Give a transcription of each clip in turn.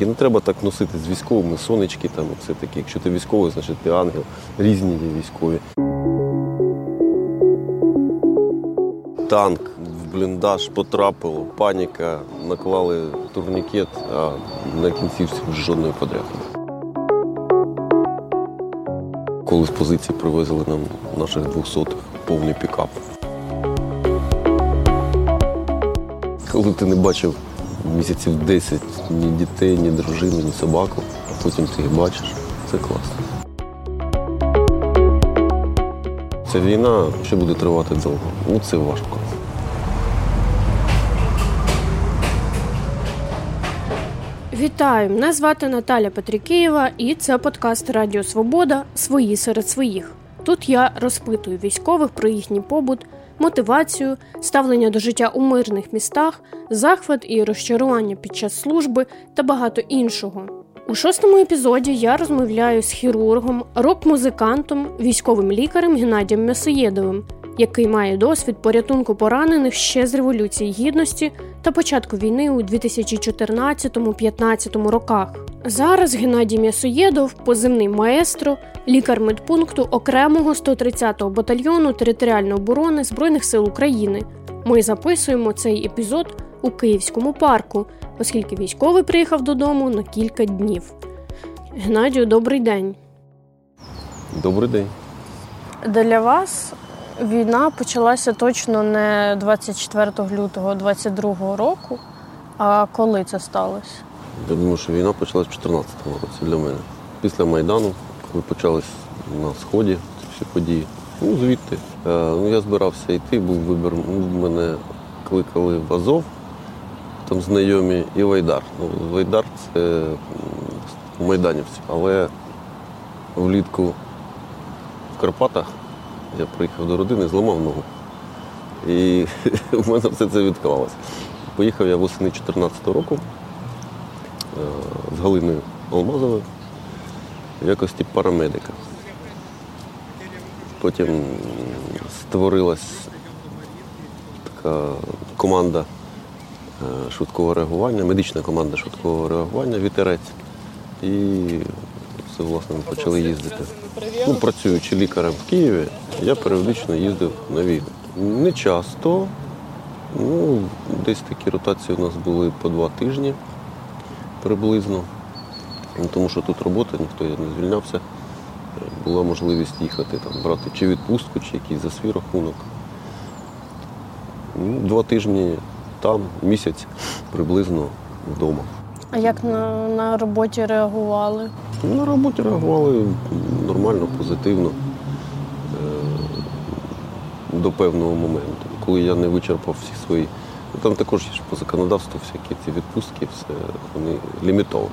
І не треба так носити з військовими сонечки, там все таке. Якщо ти військовий, значить ти ангел. Різні є військові. Танк в бліндаж потрапило, паніка, наклали турнікет, а на кінцівці жодної подряпини. Коли з позиції привезли нам наших 200-х, повний пікап. Коли ти не бачив місяців 10 ні дітей, ні дружини, ні собаку, а потім ти їх бачиш. Це класно. Ця війна ще буде тривати довго. Ну, це важко. Вітаю! Мене звати Наталя Петрикієва і це подкаст «Радіо Свобода. Свої серед своїх». Тут я розпитую військових про їхній побут, мотивацію, ставлення до життя у мирних містах, захват і розчарування під час служби та багато іншого. У 6-му епізоді я розмовляю з хірургом, рок-музикантом, військовим лікарем Геннадієм М'ясоєдовим, який має досвід порятунку поранених ще з Революції Гідності та початку війни у 2014-2015 роках. Зараз Геннадій М'ясоєдов, позивний маестро, лікар медпункту окремого 130-го батальйону територіальної оборони Збройних сил України. Ми записуємо цей епізод у Київському парку, оскільки військовий приїхав додому на кілька днів. Геннадію, добрий день. Добрий день. Для вас війна почалася точно не 24 лютого 2022 року. А коли це сталося? Я думаю, що війна почалась в 2014 році для мене. Після Майдану, коли почались на Сході всі події. Ну, звідти. Я збирався йти, був вибір. Мене кликали в Азов, там знайомі, і в Айдар. Ну, Айдар – це майданівці. Але влітку в Карпатах я приїхав до родини, зламав ногу. І в мене все це відклалося. Поїхав я восени 2014 року з Галиною Алмазовою в якості парамедика. Потім створилась така команда швидкого реагування, медична команда швидкого реагування «Вітерець». І це, власне, ми почали їздити. Ну, працюючи лікарем в Києві, я періодично їздив на війну. Не часто, ну, десь такі ротації у нас були по 2 тижні приблизно, тому що тут робота, ніхто не звільнявся. Була можливість їхати, там, брати чи відпустку, чи якийсь за свій рахунок. 2 тижні там, місяць приблизно вдома. А як на роботі реагували? На роботі реагували нормально, позитивно. До певного моменту, коли я не вичерпав всі свої. Там також є по законодавству всякі ці відпустки, все, вони лімітовані.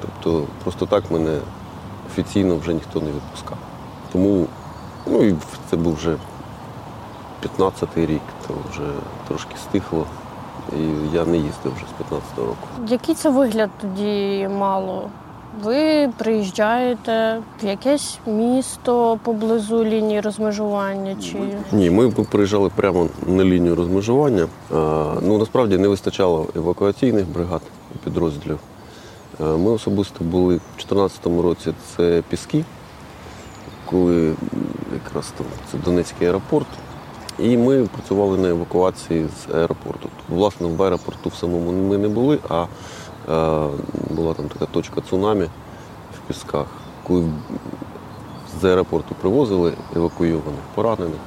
Тобто просто так мене офіційно вже ніхто не відпускав. Тому, ну і це був вже 15-й рік, то вже трошки стихло, і я не їздив вже з 15-го року. Який це вигляд тоді мало? Ви приїжджаєте в якесь місто поблизу лінії розмежування? Чи... Ні, ми приїжджали прямо на лінію розмежування. Ну, насправді не вистачало евакуаційних бригад і підрозділів. Ми особисто були в 2014 році, це Піски, коли якраз там це Донецький аеропорт. І ми працювали на евакуації з аеропорту. Власне, в аеропорту в самому ми не були, а була там така точка цунамі в Пісках, коли з аеропорту привозили евакуйованих, поранених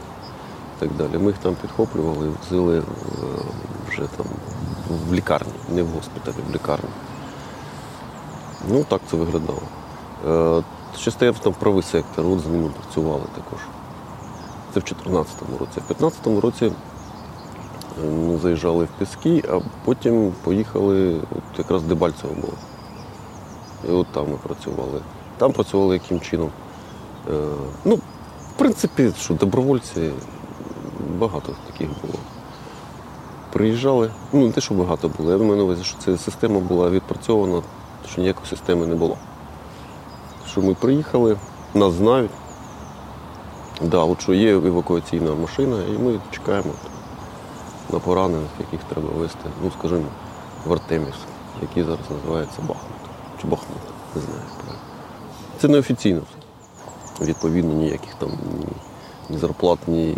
і так далі. Ми їх там підхоплювали і возили вже там в лікарні, не в госпіталі, в лікарні. Ну, так це виглядало. Ще стояв там правий сектор, от з ними працювали також. Це в 2014 році. В 2015 році ми заїжджали в Піски, а потім поїхали, от якраз Дебальцево було. І от там ми працювали. Там працювали яким чином? Ну, в принципі, що добровольці, багато таких було. Приїжджали, ну не те, що багато було, я маю на увазі, що ця система була відпрацьована, що ніякої системи не було. Що ми приїхали, нас знають. Да, от що є евакуаційна машина, і ми чекаємо на поранених, яких треба везти, ну, скажімо, в Артеміськ, який зараз називається Бахмут. Чи Бахмут, не знаю. Це неофіційно. Відповідно, ніяких там ні зарплат, ні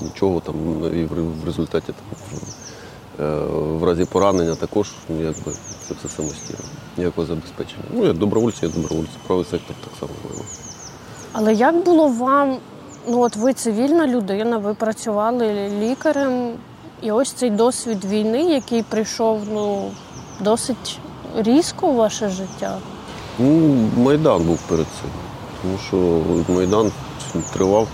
нічого там, і в результаті там, в разі поранення також, якби це все самостійно, ніякого забезпечення. Ну, як добровольці, я добровольці, правий сектор так само воював. Але як було вам, ну от ви цивільна людина, ви працювали лікарем, і ось цей досвід війни, який прийшов, ну, досить різко у ваше життя? Ну, Майдан був перед цим, тому що Майдан тривав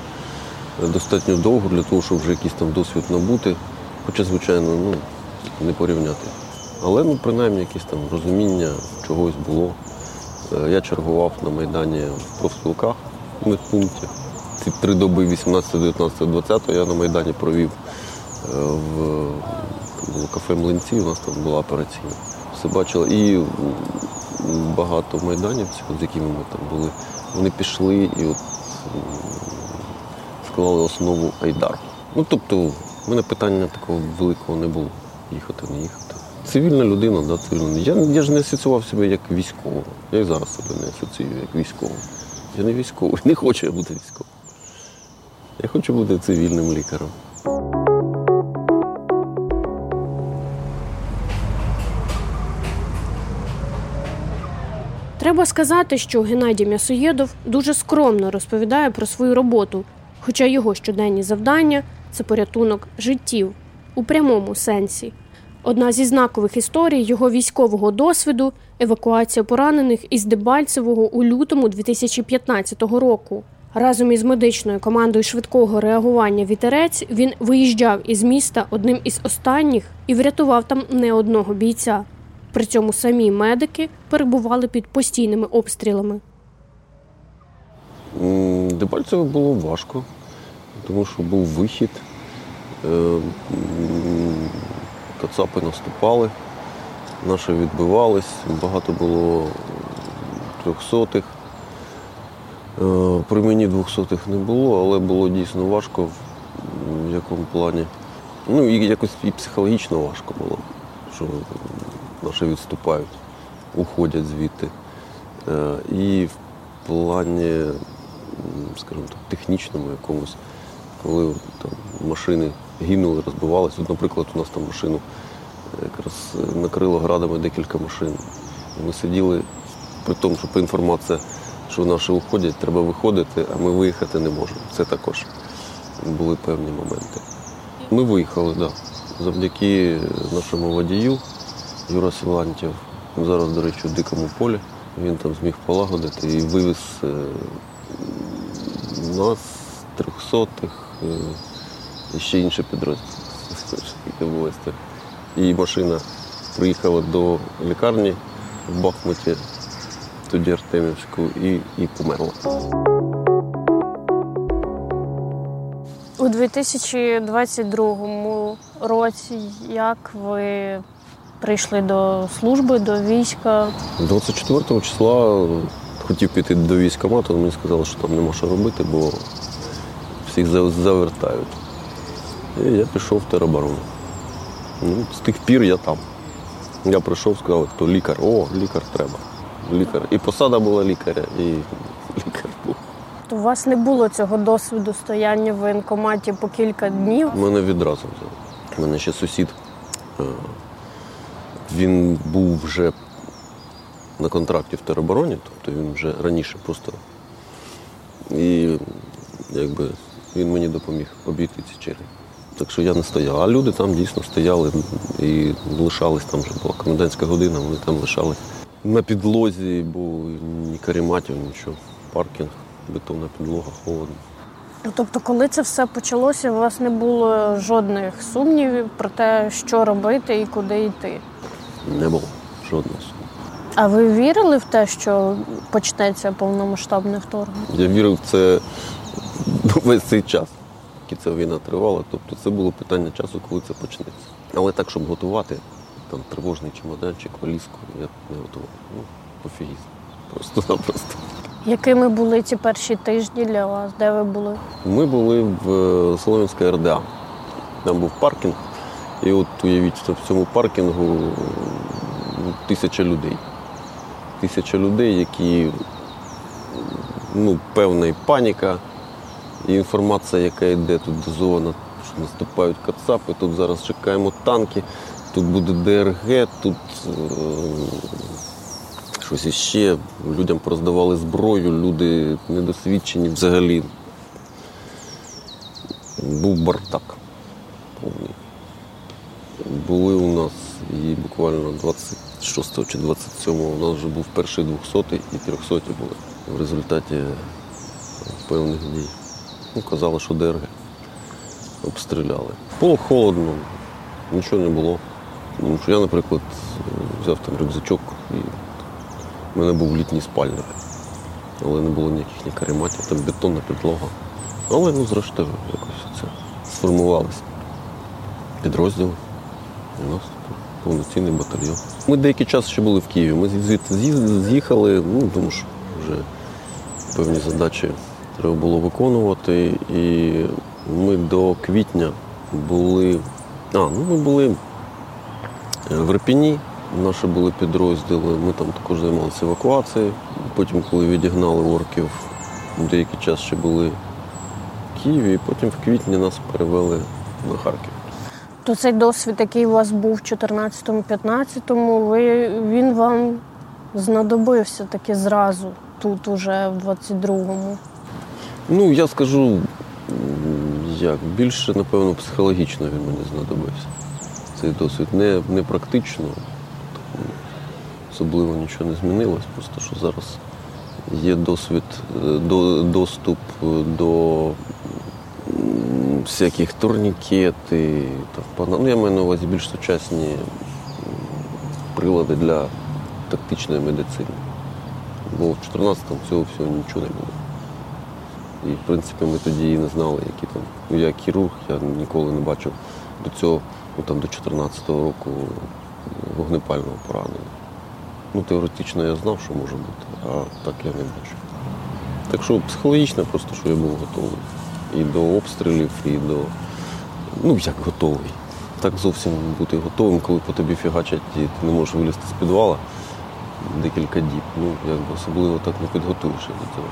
достатньо довго для того, щоб вже якийсь там досвід набути. Хоча, звичайно, ну, не порівняти. Але, ну, принаймні, якесь там розуміння чогось було. Я чергував на Майдані в профспілках, в медпункті. Ці 3 доби 18, 19, 20 я на Майдані провів в кафе «Млинці», у нас там була операційна. Все бачили. І багато майданівців, з якими ми там були, вони пішли і от склали основу «Айдар». Ну, тобто, у мене питання такого великого не було – їхати, не їхати. Цивільна людина, да, цивільна. Я ж не асоціював себе як військового. Я і зараз себе не асоціюю як військового. Я не військовий, не хочу я бути військовим. Я хочу бути цивільним лікарем. Треба сказати, що Геннадій М'ясоєдов дуже скромно розповідає про свою роботу, хоча його щоденні завдання – це порятунок життів, у прямому сенсі. Одна зі знакових історій його військового досвіду – евакуація поранених із Дебальцевого у лютому 2015 року. Разом із медичною командою швидкого реагування «Вітерець» він виїжджав із міста одним із останніх і врятував там не одного бійця. При цьому самі медики перебували під постійними обстрілами. Дебальцево було важко. Тому що був вихід, кацапи наступали, наші відбивались, багато було 300-х. При мені 200-х не було, але було дійсно важко в якому плані. Ну і якось і психологічно важко було, що наші відступають, уходять звідти. І в плані, скажімо так, технічному якомусь. Коли там машини гинули, розбивалися. От, наприклад, у нас там машину якраз накрило градами декілька машин. Ми сиділи, при тому, що інформація, що наші уходять, треба виходити, а ми виїхати не можемо. Це також були певні моменти. Ми виїхали, так. Да. Завдяки нашому водію Юра Силантьєв. Він зараз, до речі, у дикому полі. Він там зміг полагодити і вивіз нас. 300-х, і ще інший підрозділ. І машина приїхала до лікарні в Бахмуті, тоді Артемівську, і померла. У 2022 році як ви прийшли до служби, до війська? 24 числа хотів піти до військкомату, але мені сказали, що там нема що робити, бо всіх завертають. І я пішов в тероборону. Ну, з тих пір я там. Я прийшов, сказав, хто лікар. О, лікар треба. Лікар. І посада була лікаря, і лікар був. То у вас не було цього досвіду стояння в воєнкоматі по кілька днів? Мене відразу взяли. У мене ще сусід, він був вже на контракті в теробороні, тобто він вже раніше просто. І якби він мені допоміг обійти ці черги. Так що я не стояв. А люди там дійсно стояли і лишались, там вже була комендантська година, вони там лишались. На підлозі, бо ні карематів, нічого. Паркінг, бетонна підлога, холодно. Тобто, коли це все почалося, у вас не було жодних сумнівів про те, що робити і куди йти? Не було жодних сумнівів. А ви вірили в те, що почнеться повномасштабне вторгнення? Я вірив в це весь цей час, який ця війна тривала. Тобто це було питання часу, коли це почнеться. Але так, щоб готувати, там тривожний чемоданчик, валізку, я не готував. Ну, пофігізм. Просто-напросто. Якими були ці перші тижні для вас? Де ви були? Ми були в Солов'янській РДА. Там був паркінг. І от уявіть, в цьому паркінгу тисяча людей. Тисяча людей, які, певна і паніка, і інформація, яка йде тут дозована, що наступають кацапи, тут зараз чекаємо танки, тут буде ДРГ, тут щось іще, людям пороздавали зброю, люди недосвідчені взагалі. Був бардак повний. Були у нас і буквально 26 чи 27 у нас вже був перший 200-й і 300-й були в результаті певних дій. Казали, що ДРГ обстріляли. Було холодно, нічого не було. Тому що я, наприклад, взяв там рюкзачок і в мене був літній спальник. Але не було ніяких ні карематів, там бетонна підлога. Але, зрештою, якось це сформувалося. Підрозділи. У нас повноцінний батальйон. Ми деякий час ще були в Києві. Ми звідти з'їхали, тому що вже певні задачі треба було виконувати. І ми до квітня були. Ми були в Ірпіні, наші були підрозділи. Ми там також займалися евакуацією. Потім, коли відігнали орків, деякий час ще були в Києві, і потім в квітні нас перевели на Харків. То цей досвід, який у вас був в 2014-2015, він вам знадобився таки зразу, тут уже в 2022-му? Я скажу, більше, напевно, психологічно він мені знадобився. Цей досвід не практично, особливо нічого не змінилось, просто що зараз є досвід, доступ до всяких турнікети, я маю на увазі більш сучасні прилади для тактичної медицини. Бо в 2014-му цього всього нічого не було. І, в принципі, ми тоді і не знали, які там. Я хірург, я ніколи не бачив до цього, до 2014-го року вогнепального поранення. Теоретично я знав, що може бути, а так я не бачив. Так що психологічно просто, що я був готовий. І до обстрілів, і до... як готовий. Так зовсім бути готовим, коли по тобі фігачать і ти не можеш вилізти з підвала декілька діб. Особливо так не підготуєшся до цього.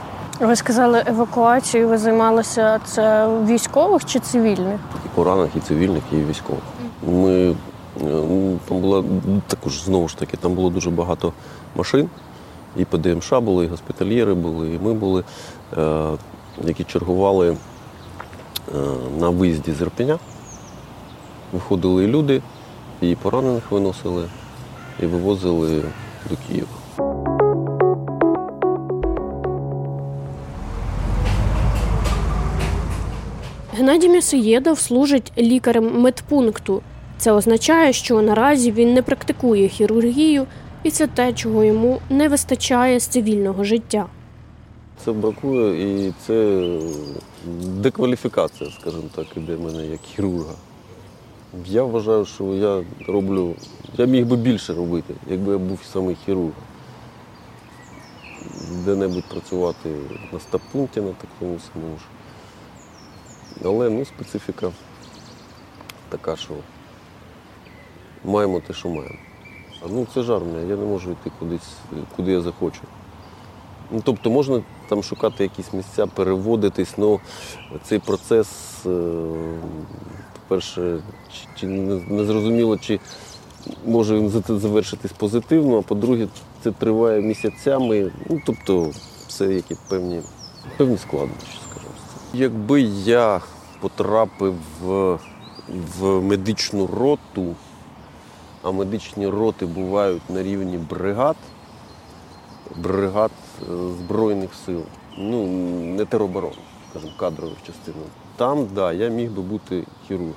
Ви сказали евакуацію, ви займалися це військових чи цивільних? І поранених, і цивільних, і військових. Ми... Там була, також, знову ж таки, там було дуже багато машин. І ПДМШ були, і госпітальєри були, і ми були, які чергували на виїзді з Ірпеня. Виходили люди, і поранених виносили, і вивозили до Києва. Геннадій М'ясоєдов служить лікарем медпункту. Це означає, що наразі він не практикує хірургію, і це те, чого йому не вистачає з цивільного життя. Це бракує, і це декваліфікація, скажімо так, іде в мене як хірурга. Я вважаю, що я міг би більше робити, якби я був саме хірургом. Де-небудь працювати на стабпункті, на такому самому ж. Але, специфіка така, що маємо те, що маємо. Це жар мене, я не можу йти кудись, куди я захочу. Тобто можна там шукати якісь місця, переводитись, але цей процес, по-перше, не зрозуміло, чи може він завершитись позитивно, а по-друге, це триває місяцями, тобто все які певні складнощі, скажімо так. Якби я потрапив в медичну роту, а медичні роти бувають на рівні бригад Збройних сил, не тероборони, скажімо, кадрових частин. Там, я міг би бути хірургом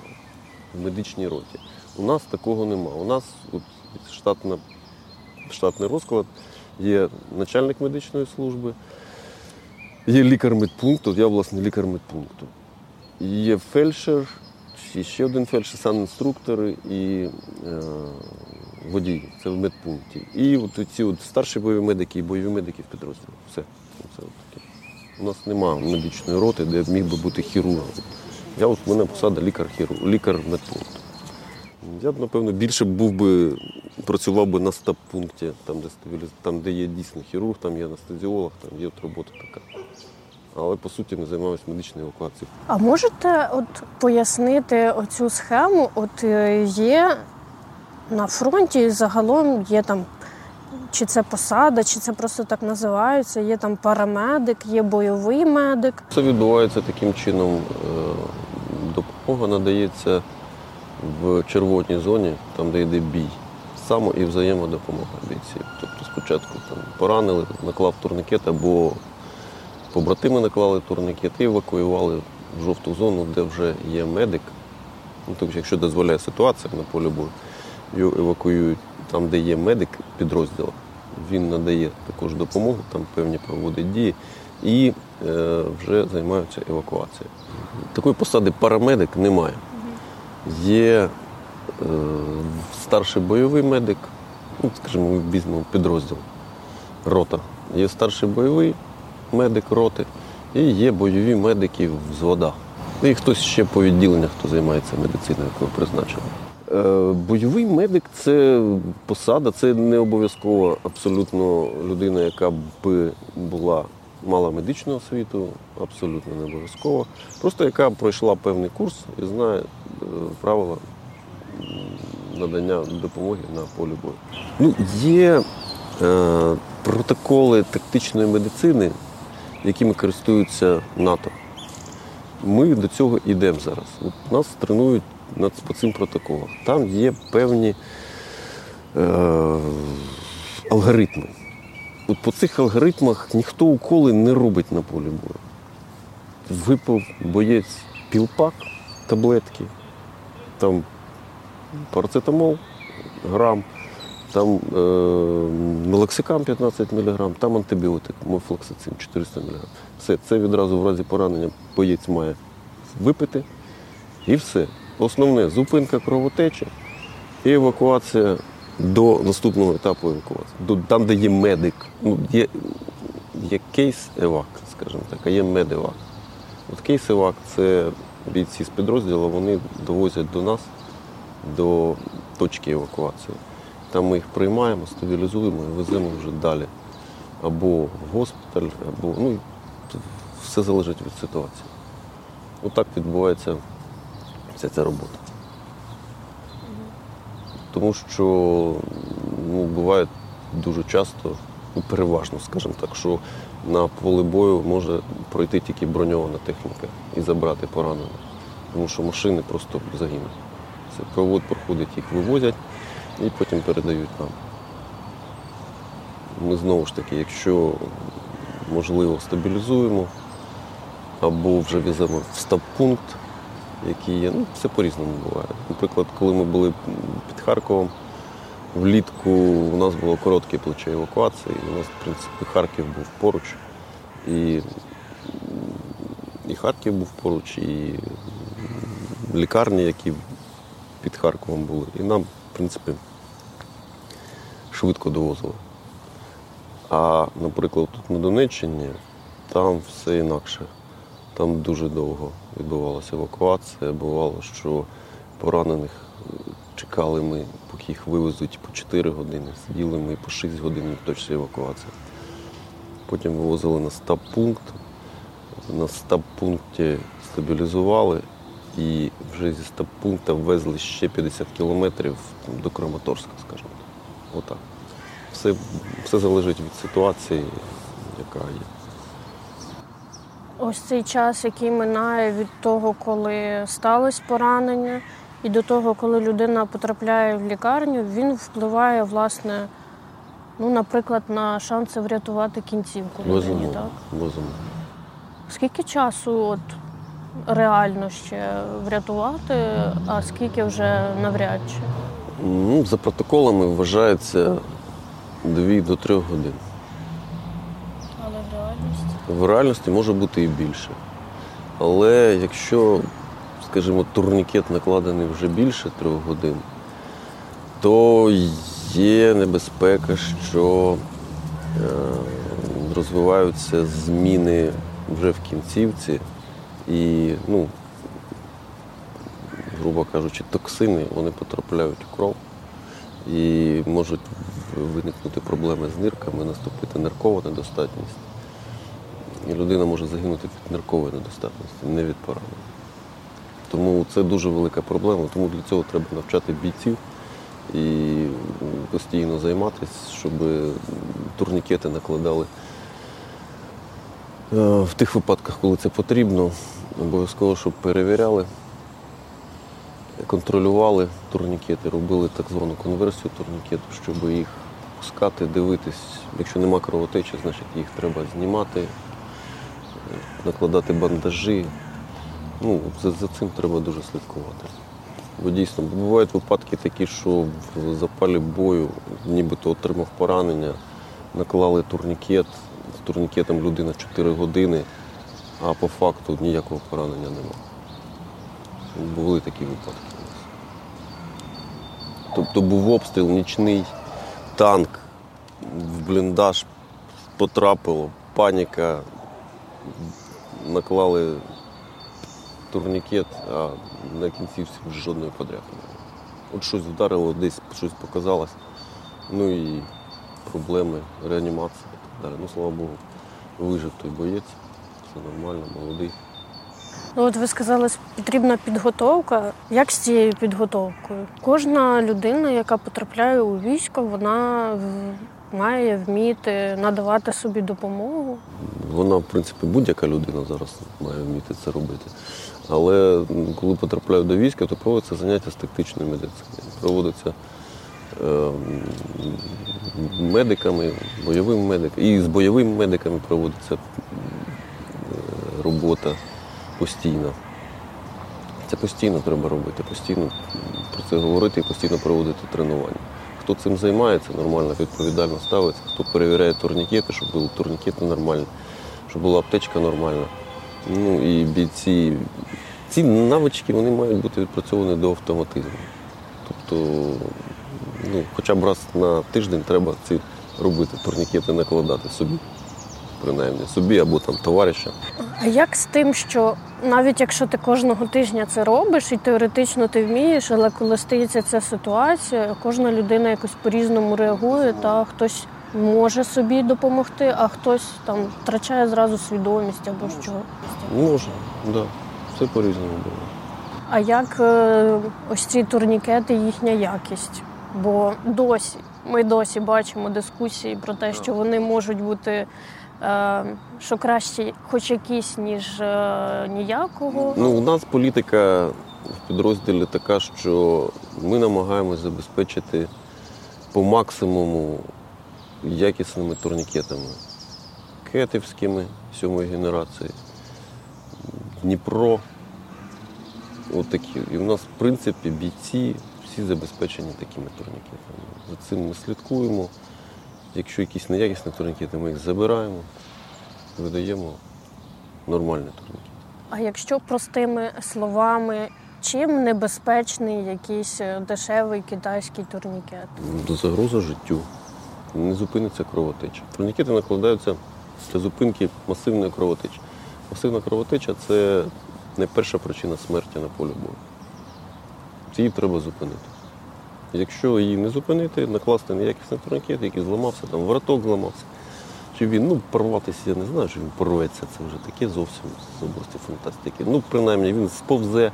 в медичній роті. У нас такого нема. У нас штатний розклад, є начальник медичної служби, є лікар медпункту, я, власне, лікар медпункту. Є фельдшер, ще один фельдшер, санінструктори і водії, це в медпункті. І ці старші бойові медики і бойові медики в підрозділі. Все. У нас немає медичної роти, де міг би бути хірургом. У мене посада лікар-медпункту. Я б, напевно, більше був би працював би на стаб-пункті, там, де є дійсно хірург, там є анестезіолог, там є робота така. Але, по суті, ми займаємося медичною евакуацією. А можете пояснити оцю схему? От є на фронті загалом є там, чи це посада, чи це просто так називаються, є там парамедик, є бойовий медик. Це відбувається таким чином. Допомога надається в червоній зоні, там, де йде бій. Само і взаємодопомога бійців. Тобто спочатку там поранили, наклав турнікет або побратими наклали турнікет і евакуювали в жовту зону, де вже є медик. Ну, тобто, якщо дозволяє ситуація на полі бою, його евакуюють там, де є медик підрозділу. Він надає також допомогу, там певні проводить дії і вже займаються евакуацією. Такої посади парамедик немає. Є старший бойовий медик, ну, скажімо, ми візьмемо підрозділ, рота. Є старший бойовий медик роти і є бойові медики в зводах. І хтось ще по відділеннях, хто займається медициною, якого призначено. Бойовий медик – це посада, це не обов'язково абсолютно людина, яка б була, мала медичну освіту, абсолютно не обов'язково. Просто яка пройшла певний курс і знає правила надання допомоги на полі бою. Ну, є протоколи тактичної медицини, якими користуються НАТО. Ми до цього йдемо зараз. От нас тренують по цим протоколам. Там є певні алгоритми. От по цих алгоритмах ніхто уколи не робить на полі бою. Випив боєць півпак, таблетки, там парацетамол, грам, там мелоксикам 15 мг, там антибіотик, мофлоксацин 400 мг. Все, це відразу в разі поранення боєць має випити і все. Основне – зупинка кровотечі і евакуація до наступного етапу евакуації. Там, де є медик, ну, є кейс-евак, скажімо так, а є мед-евак. От кейс-евак – це бійці з підрозділу, вони довозять до нас, до точки евакуації. Там ми їх приймаємо, стабілізуємо і веземо вже далі. Або в госпіталь, або… Ну, все залежить від ситуації. Отак відбувається вся ця робота. Тому що буває дуже часто, переважно, скажімо так, що на поле бою може пройти тільки броньована техніка і забрати поранених. Тому що машини просто загинуть. Це провод проходить, їх вивозять і потім передають нам. Ми знову ж таки, якщо можливо, стабілізуємо або вже віземо в стаб-пункт, який є. Ну, все по-різному буває. Наприклад, коли ми були під Харковом, влітку у нас було коротке плече евакуації. У нас, в принципі, Харків був поруч. І Харків був поруч, і лікарні, які під Харковом були. І нам, в принципі, швидко довозили. А, наприклад, тут на Донеччині, там все інакше. Там дуже довго відбувалася евакуація. Бувало, що поранених чекали ми, поки їх вивезуть по 4 години. Сиділи ми по 6 годин в точці евакуації. Потім вивозили на стаб-пункт. На стаб-пункті стабілізували і вже зі стаб-пункта везли ще 50 кілометрів до Краматорська, скажімо так. Отак. Все залежить від ситуації, яка є. Ось цей час, який минає від того, коли сталося поранення, і до того, коли людина потрапляє в лікарню, він впливає, власне, наприклад, на шанси врятувати кінцівку людині, так? Безумовно. Скільки часу реально ще врятувати, а скільки вже навряд чи? За протоколами вважається 2 до 3 годин. Але в реальності? В реальності може бути і більше. Але якщо, скажімо, турнікет накладений вже більше 3 годин, то є небезпека, що розвиваються зміни вже в кінцівці. І, грубо кажучи, токсини, вони потрапляють у кров. і можуть виникнути проблеми з нирками, наступити ниркова недостатність. І людина може загинути від ниркової недостатності, не від поранення. Тому це дуже велика проблема, тому для цього треба навчати бійців і постійно займатися, щоб турнікети накладали в тих випадках, коли це потрібно. Обов'язково, щоб перевіряли, контролювали турнікети, робили так звану конверсію турнікету, щоб їх пускати, дивитись. Якщо нема кровотечі, значить їх треба знімати, накладати бандажі. Ну, за цим треба дуже слідкувати. Бо дійсно, бувають випадки такі, що в запалі бою нібито отримав поранення, наклали турнікет, з турнікетом людина 4 години, а по факту ніякого поранення немає. Були такі випадки у нас. Тобто був обстріл нічний, танк, в бліндаж потрапило, паніка, наклали турнікет, а на кінці всім жодної подряпини. От щось вдарило, десь щось показалось, ну і проблеми, реанімація і так далі. Ну, слава Богу, вижив той боєць, все нормально, молодий. Ну, от ви сказали, потрібна підготовка. Як з цією підготовкою? Кожна людина, яка потрапляє у військо, вона має вміти надавати собі допомогу. Вона, в принципі, будь-яка людина зараз має вміти це робити. Але коли потрапляю до війська, то проводиться заняття з тактичної медицини. Проводиться медиками, бойовим медиками. І з бойовими медиками проводиться робота постійна. Це постійно треба робити, постійно про це говорити і постійно проводити тренування. Хто цим займається, нормально, відповідально ставиться, хто перевіряє турнікети, щоб були турнікети нормальні, щоб була аптечка нормальна. Ну і бійці, ці навички, вони мають бути відпрацьовані до автоматизму. Тобто, ну, хоча б раз на тиждень треба ці робити, турнікети накладати собі, принаймні, собі або там товаришам. А як з тим, що навіть якщо ти кожного тижня це робиш і теоретично ти вмієш, але коли стається ця ситуація, кожна людина якось по-різному реагує, та хтось може собі допомогти, а хтось там втрачає зразу свідомість або що? Може, так. Да. Все по-різному було. А як ось ці турнікети, їхня якість? Бо досі, ми досі бачимо дискусії про те, що вони можуть бути, що краще хоч якісь, ніж ніякого. Ну, у нас політика в підрозділі така, що ми намагаємось забезпечити по максимуму якісними турнікетами. Кетівськими, 7-ї генерації, Дніпро. Отакі. І в нас, в принципі, бійці всі забезпечені такими турнікетами. За цим ми слідкуємо. Якщо якісь неякісні турнікети, ми їх забираємо, видаємо нормальні турнікети. А якщо простими словами, чим небезпечний якийсь дешевий китайський турнікет? Загроза життю. Не зупиниться кровотеча. Турнікети накладаються для зупинки масивної кровотечі. Масивна кровотеча – це не перша причина смерті на полі бою. Її треба зупинити. Якщо її не зупинити, накласти неякісний турнікет, який зламався, там вороток зламався, чи він, ну, порватися, я не знаю, що він порветься, це вже таке зовсім з області фантастики. Ну, принаймні, він сповзе,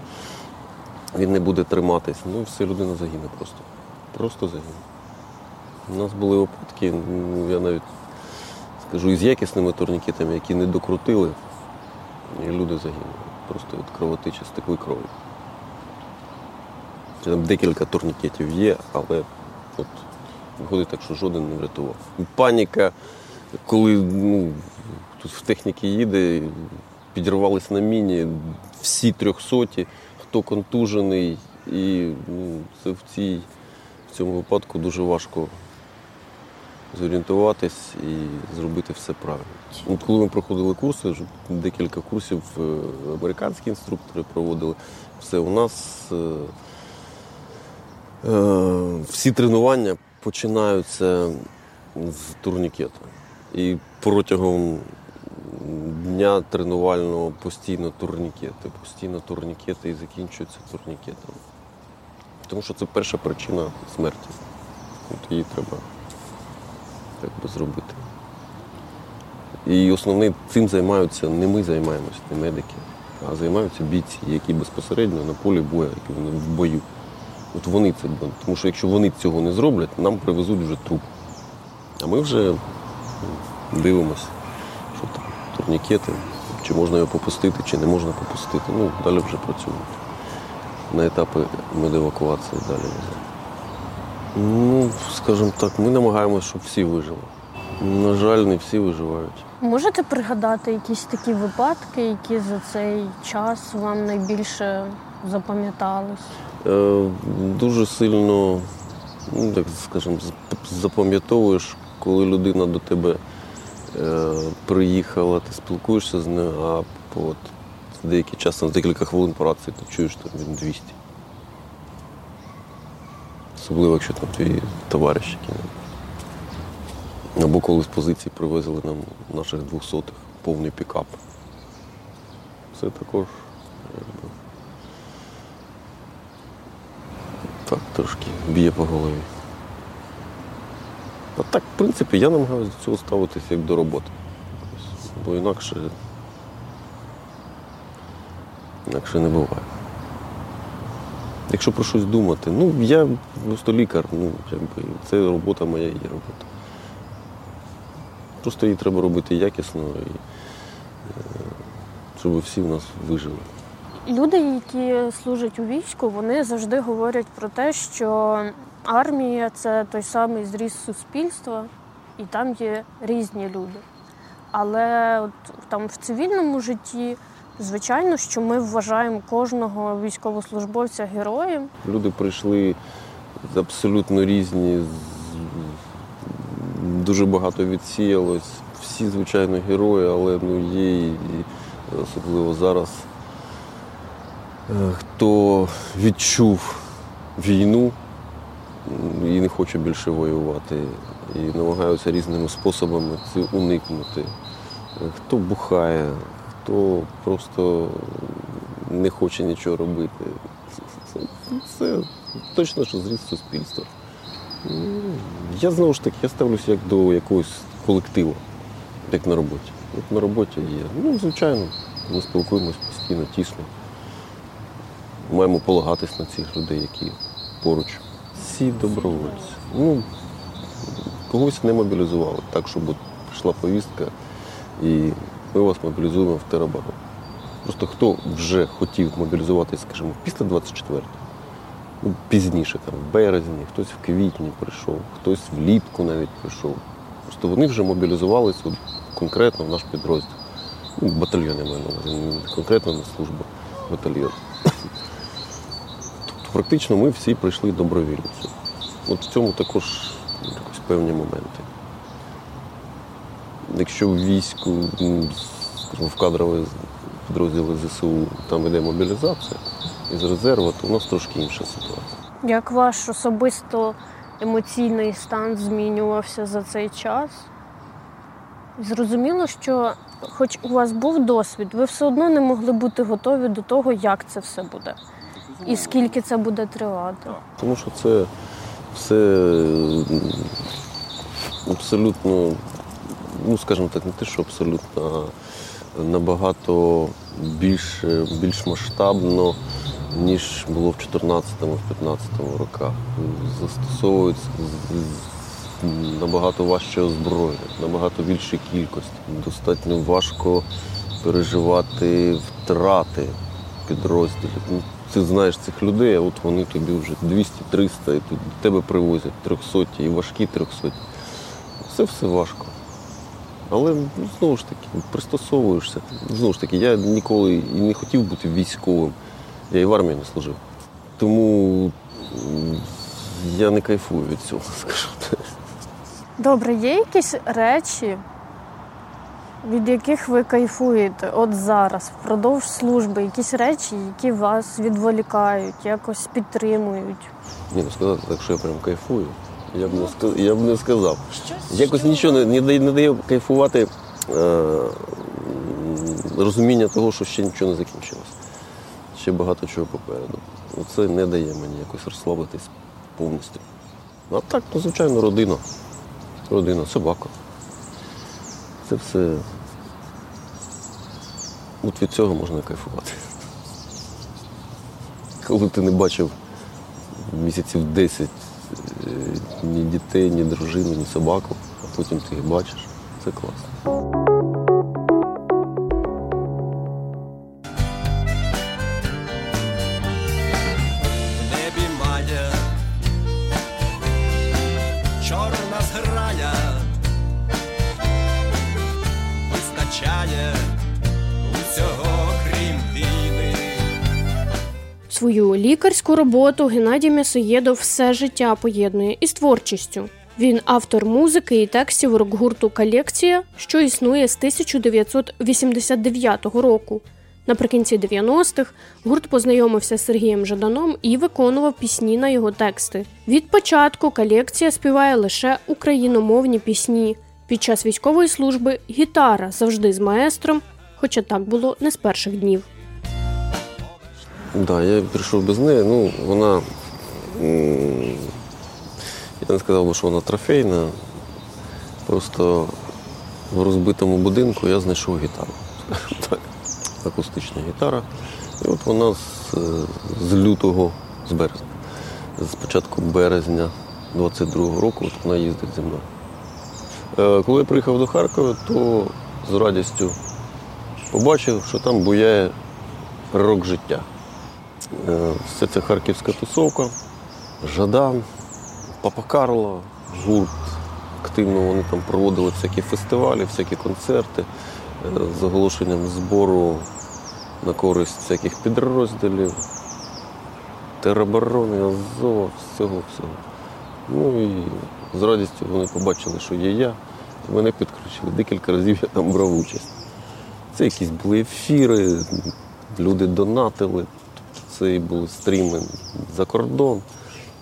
він не буде триматись, ну, і все, людина загине просто. Просто загине. У нас були випадки, я навіть скажу, із якісними турнікетами, які не докрутили, і люди загинули. Просто від кровотечі стекли крові. Там декілька турнікетів є, але от виходить так, що жоден не врятував. Паніка, коли, ну, тут в техніці їде, підірвались на міні, всі 300, хто контужений, і, ну, це в цьому випадку дуже важко зорієнтуватись і зробити все правильно. От коли ми проходили курси, декілька курсів американські інструктори проводили, все у нас. Всі тренування починаються з турнікету. І протягом дня тренувального постійно турнікети і закінчуються турнікетами. Тому що це перша причина смерті. От її треба зробити. І основне, цим займаються не ми займаємося, не медики, а займаються бійці, які безпосередньо на полі бою, які вони в бою. От вони це будуть. Тому що якщо вони цього не зроблять, нам привезуть вже труп. А ми вже дивимося, що там, турнікети, чи можна його попустити, чи не можна попустити. Ну, далі вже працюємо. На етапи медевакуації далі веземо. Ну, скажімо так, ми намагаємося, щоб всі вижили. На жаль, не всі виживають. Можете пригадати якісь такі випадки, які за цей час вам найбільше запам'ятались? Дуже сильно, ну, так скажімо, запам'ятовуєш, коли людина до тебе приїхала, ти спілкуєшся з нею, а от деякий час, на декілька хвилин по рації, ти чуєш, що він 200. Особливо, якщо там твої товариші. Або коли з позиції привезли нам наших 200-х, повний пікап. Це також, якби, так трошки б'є по голові. А так, в принципі, я намагаюся до цього ставитися як до роботи. Бо інакше не буває. Якщо про щось думати, ну, я просто лікар, ну, якби, це робота моя і є робота. Просто її треба робити якісно, і, щоб всі в нас вижили. Люди, які служать у війську, вони завжди говорять про те, що армія – це той самий зріз суспільства, і там є різні люди. Але от, там, в цивільному житті, звичайно, що ми вважаємо кожного військовослужбовця героєм. Люди прийшли абсолютно різні, дуже багато відсіялось. Всі, звичайно, герої, але ну, є, і особливо зараз, хто відчув війну і не хоче більше воювати, і намагаються різними способами це уникнути. Хто бухає, хто просто не хоче нічого робити. Це точно, що зріс суспільства. Я, знову ж таки, я ставлюся як до якогось колективу, як на роботі. От на роботі є. Ну, звичайно, ми спілкуємось постійно, тісно. Маємо полагатись на цих людей, які поруч. Всі добровольці. Ну, когось не мобілізували так, щоб прийшла повістка, і ми вас мобілізуємо в тероборону. Просто хто вже хотів мобілізуватися, скажімо, після 24-го, ну, пізніше, там, в березні, хтось в квітні прийшов, хтось влітку навіть прийшов. Просто вони вже мобілізувалися от, конкретно в наш підрозділ. Ну, батальйон, я маю на увазі, конкретно на службу батальйон. Тобто практично ми всі прийшли добровільно. От в цьому також якось певні моменти. Якщо в війську, скажімо, в кадрові підрозділи ЗСУ, там йде мобілізація, із резерву, то у нас трошки інша ситуація. Як ваш особисто емоційний стан змінювався за цей час? Зрозуміло, що хоч у вас був досвід, ви все одно не могли бути готові до того, як це все буде. І скільки це буде тривати. Тому що це все абсолютно, ну, скажімо так, не те, що абсолютно, а набагато більш масштабно, ніж було в 2014-2015 роках. Застосовується набагато важче озброєння, набагато більші кількості. Достатньо важко переживати втрати підрозділів. Ти знаєш цих людей, а от вони тобі вже 200-300, і до тебе привозять 300, і важкі 300. Це все важко. Але, ну, знову ж таки, пристосовуєшся. Знову ж таки, я ніколи і не хотів бути військовим. Я і в армії не служив. Тому я не кайфую від цього, скажу так. Добре, є якісь речі, від яких ви кайфуєте от зараз, впродовж служби? Якісь речі, які вас відволікають, якось підтримують? Ні, ну сказати так, що я прям кайфую, я б не сказав. Якось нічого не дає кайфувати розуміння того, що ще нічого не закінчилося. Ще багато чого попереду. Це не дає мені якось розслабитись повністю. А так, ну, звичайно, родина, собака. Це все. От від цього можна кайфувати. Коли ти не бачив місяців 10 ні дітей, ні дружини, ні собаку, а потім ти їх бачиш, це класно. Свою лікарську роботу Геннадій М'ясоєдов все життя поєднує із творчістю. Він автор музики і текстів рок-гурту «Калєкція», що існує з 1989 року. Наприкінці 90-х гурт познайомився з Сергієм Жаданом і виконував пісні на його тексти. Від початку «Калєкція» співає лише україномовні пісні. Під час військової служби гітара завжди з маестром, хоча так було не з перших днів. Так, я прийшов без неї. Ну, вона, я не сказав би, що вона трофейна, просто в розбитому будинку я знайшов гітару, так, акустична гітара. І от вона з початку березня 22-го року от вона їздить зі мною. Коли я приїхав до Харкова, то з радістю побачив, що там буяє рок життя. Все це харківська тусовка, Жадан, Папа Карло, гурт. Активно вони там проводили всякі фестивалі, всякі концерти з оголошенням збору на користь всяких підрозділів, тероборони, Азова, всього-всього. Ну і з радістю вони побачили, що є я. Мене підключили. Декілька разів я там брав участь. Це якісь були ефіри, люди донатили. Це і були стріми за кордон.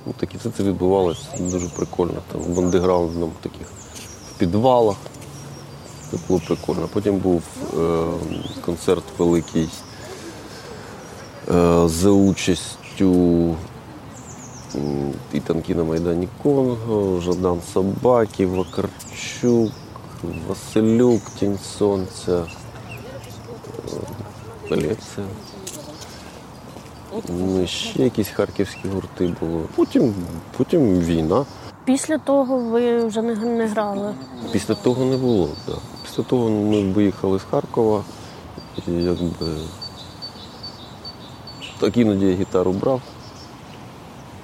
Ну, такі, це відбувалося дуже прикольно. Там, в бандеграундному таких підвалах. Це було прикольно. Потім був концерт великий за участю Титанки на Майдані Конго, Жадан Собаки, Вакарчук, Василюк, Тінь сонця, Калєкція. Ну, ще якісь харківські гурти були. Потім війна. Після того ви вже не грали? Після того не було, так. Після того ми виїхали з Харкова. І якби так іноді я гітару брав,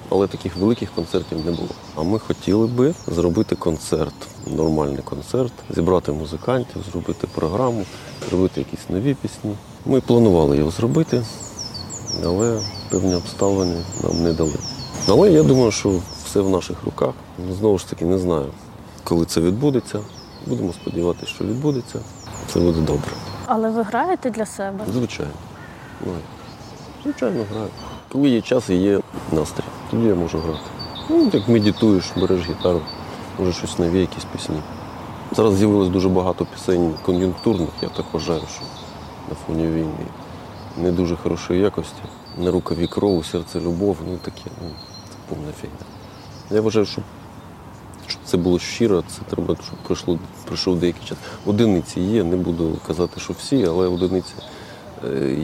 але таких великих концертів не було. А ми хотіли би зробити концерт, нормальний концерт, зібрати музикантів, зробити програму, зробити якісь нові пісні. Ми планували його зробити. Але певні обставини нам не дали. Але я думаю, що все в наших руках. Знову ж таки, не знаю, коли це відбудеться. Будемо сподіватися, що відбудеться. Це буде добре. Але ви граєте для себе? Звичайно. Звичайно, граю. Коли є час і є настрій, тоді я можу грати. Ну, як медитуєш, береш гітару, може щось нові, якісь пісні. Зараз з'явилось дуже багато пісень кон'юнктурних, я так вважаю, що на фоні війни. Не дуже хорошої якості. «На рукаві кров, серце любов», ну таке, ну, це повна фігня. Я вважаю, щоб це було щиро, це треба, щоб пройшов деякий час. Одиниці є, не буду казати, що всі, але одиниці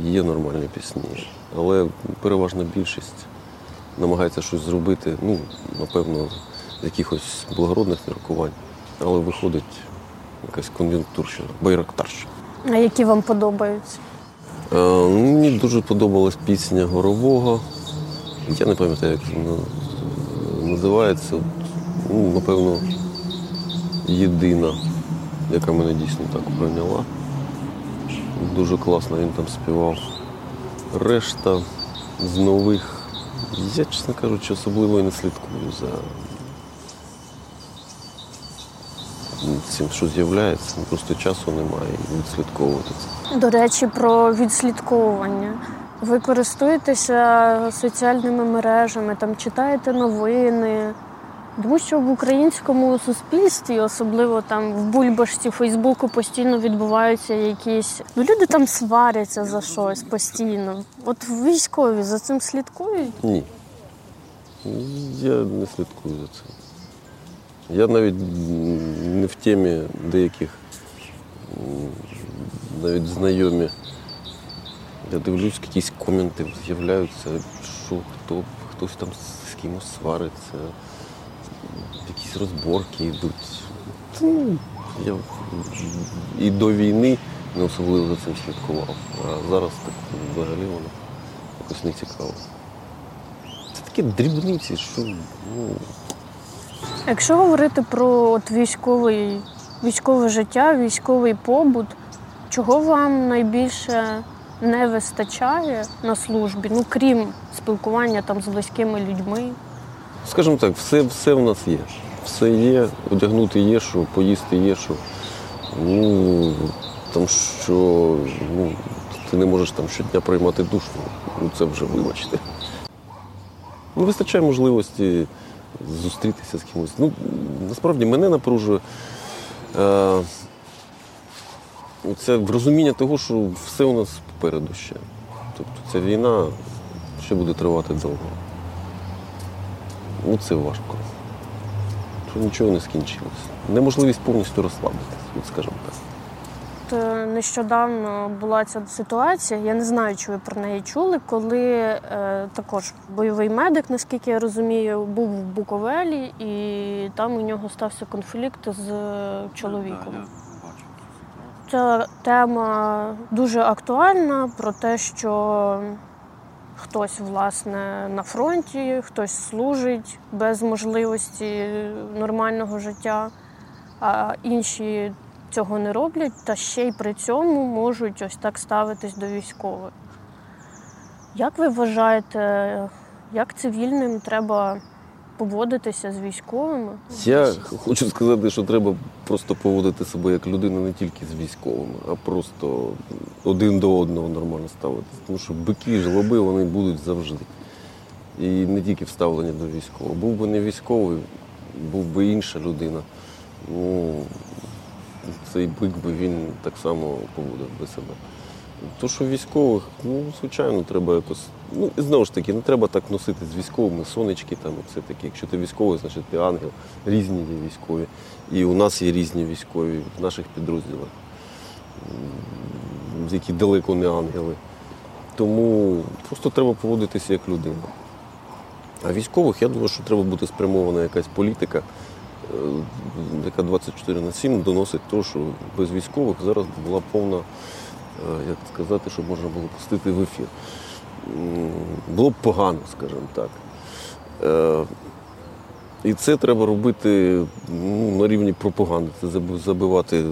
є нормальні пісні. Але переважна більшість намагається щось зробити, ну, напевно, з якихось благородних міркувань, але виходить якась кон'юнктурщина, байрактарщина. А які вам подобаються? Мені дуже подобалась пісня Горового. Я не пам'ятаю, як вона називається. Ну, напевно, єдина, яка мене дійсно так прийняла. Дуже класно він там співав. Решта з нових. Я, чесно кажучи, особливо і не слідкую за цим, що з'являється. Просто часу немає відслідковувати це. До речі, про відслідковування. Ви користуєтеся соціальними мережами, там читаєте новини? Тому що в українському суспільстві, особливо там в бульбашці Фейсбуку, постійно відбуваються якісь... Ну, люди там сваряться за щось постійно. От військові за цим слідкують? Ні. Я не слідкую за цим. Я навіть не в темі деяких, навіть знайомі. Я дивлюсь, якісь коменти з'являються, що хтось там з кимось свариться, якісь розборки йдуть. Я і до війни не особливо за цим слідкував, а зараз так взагалі воно якось не цікаво. Це такі дрібниці, що… Ну... Якщо говорити про от військове життя, військовий побут, чого вам найбільше не вистачає на службі, ну крім спілкування там з близькими людьми? Скажімо так, все в нас є. Все є, одягнути є що, поїсти є що. Ну, там що, ну, ти не можеш там щодня приймати душ, ну це вже вибачте. Ну, вистачає можливості зустрітися з кимось. Ну, насправді мене напружує це розуміння того, що все у нас попереду ще. Тобто ця війна ще буде тривати довго. Ну, це важко. Нічого не скінчилось. Неможливість повністю розслабитися, скажімо так. От нещодавно була ця ситуація, я не знаю, чи ви про неї чули, коли також бойовий медик, наскільки я розумію, був в Буковелі і там у нього стався конфлікт з чоловіком. Ця тема дуже актуальна про те, що хтось, власне, на фронті, хтось служить без можливості нормального життя, а інші цього не роблять, та ще й при цьому можуть ось так ставитись до військових. Як ви вважаєте, як цивільним треба поводитися з військовими? Я хочу сказати, що треба просто поводити себе як людина не тільки з військовими, а просто один до одного нормально ставитися. Тому що бики, жлоби, вони будуть завжди. І не тільки вставлення до військового. Був би не військовий, був би інша людина. Ну, цей бик би він так само поводив би себе. То, що військових, ну, звичайно, треба якось, ну, і знову ж таки, не треба так носити з військовими сонечки, там, все таке. Якщо ти військовий, значить ти ангел. Різні є військові. І у нас є різні військові в наших підрозділах, які далеко не ангели. Тому просто треба поводитися як людина. А військових, я думаю, що треба бути спрямована якась політика, яка 24/7 доносить те, що без військових зараз була повна, як сказати, щоб можна було пустити в ефір. Було б погано, скажімо так. І це треба робити, ну, на рівні пропаганди. Це забивати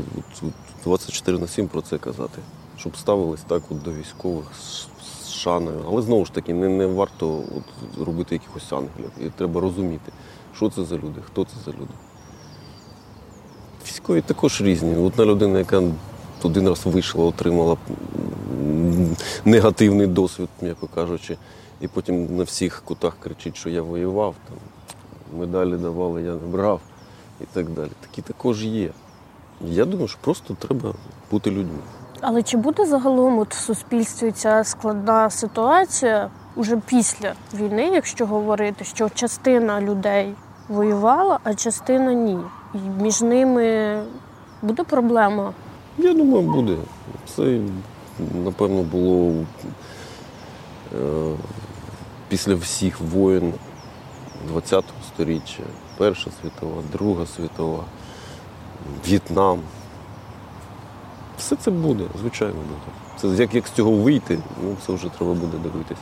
24/7 про це казати, щоб ставились так от до військових з шаною. Але знову ж таки, не варто от робити якихось ангелів. І треба розуміти, що це за люди, хто це за люди. Військові також різні. Одна людина, яка один раз вийшла, отримала негативний досвід, м'яко кажучи, і потім на всіх кутах кричить, що я воював, там, медалі давали, я не брав і так далі. Такі також є. Я думаю, що просто треба бути людьми. Але чи буде загалом от в суспільстві ця складна ситуація уже після війни, якщо говорити, що частина людей воювала, а частина ні? І між ними буде проблема? Я думаю, буде. Це, напевно, було після всіх воєн ХХ століття. Перша світова, Друга світова, В'єтнам. Все це буде, звичайно буде. Це, як з цього вийти, ну, це вже треба буде дивитися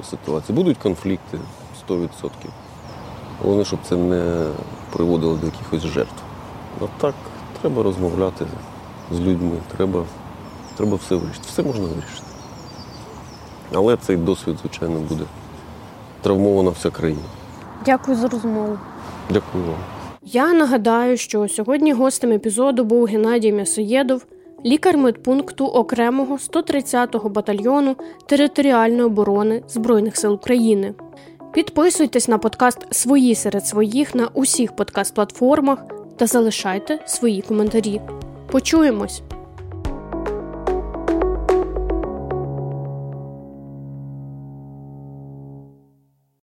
у ситуації. Будуть конфлікти 100%. Головне, щоб це не приводило до якихось жертв. А так, треба розмовляти з людьми, треба все вирішити. Все можна вирішити. Але цей досвід, звичайно, буде. Травмована вся країна. Дякую за розмову. Дякую вам. Я нагадаю, що сьогодні гостем епізоду був Геннадій М'ясоєдов, лікар медпункту окремого 130-го батальйону територіальної оборони Збройних сил України. Підписуйтесь на подкаст «Свої серед своїх» на усіх подкаст-платформах та залишайте свої коментарі. Почуємось!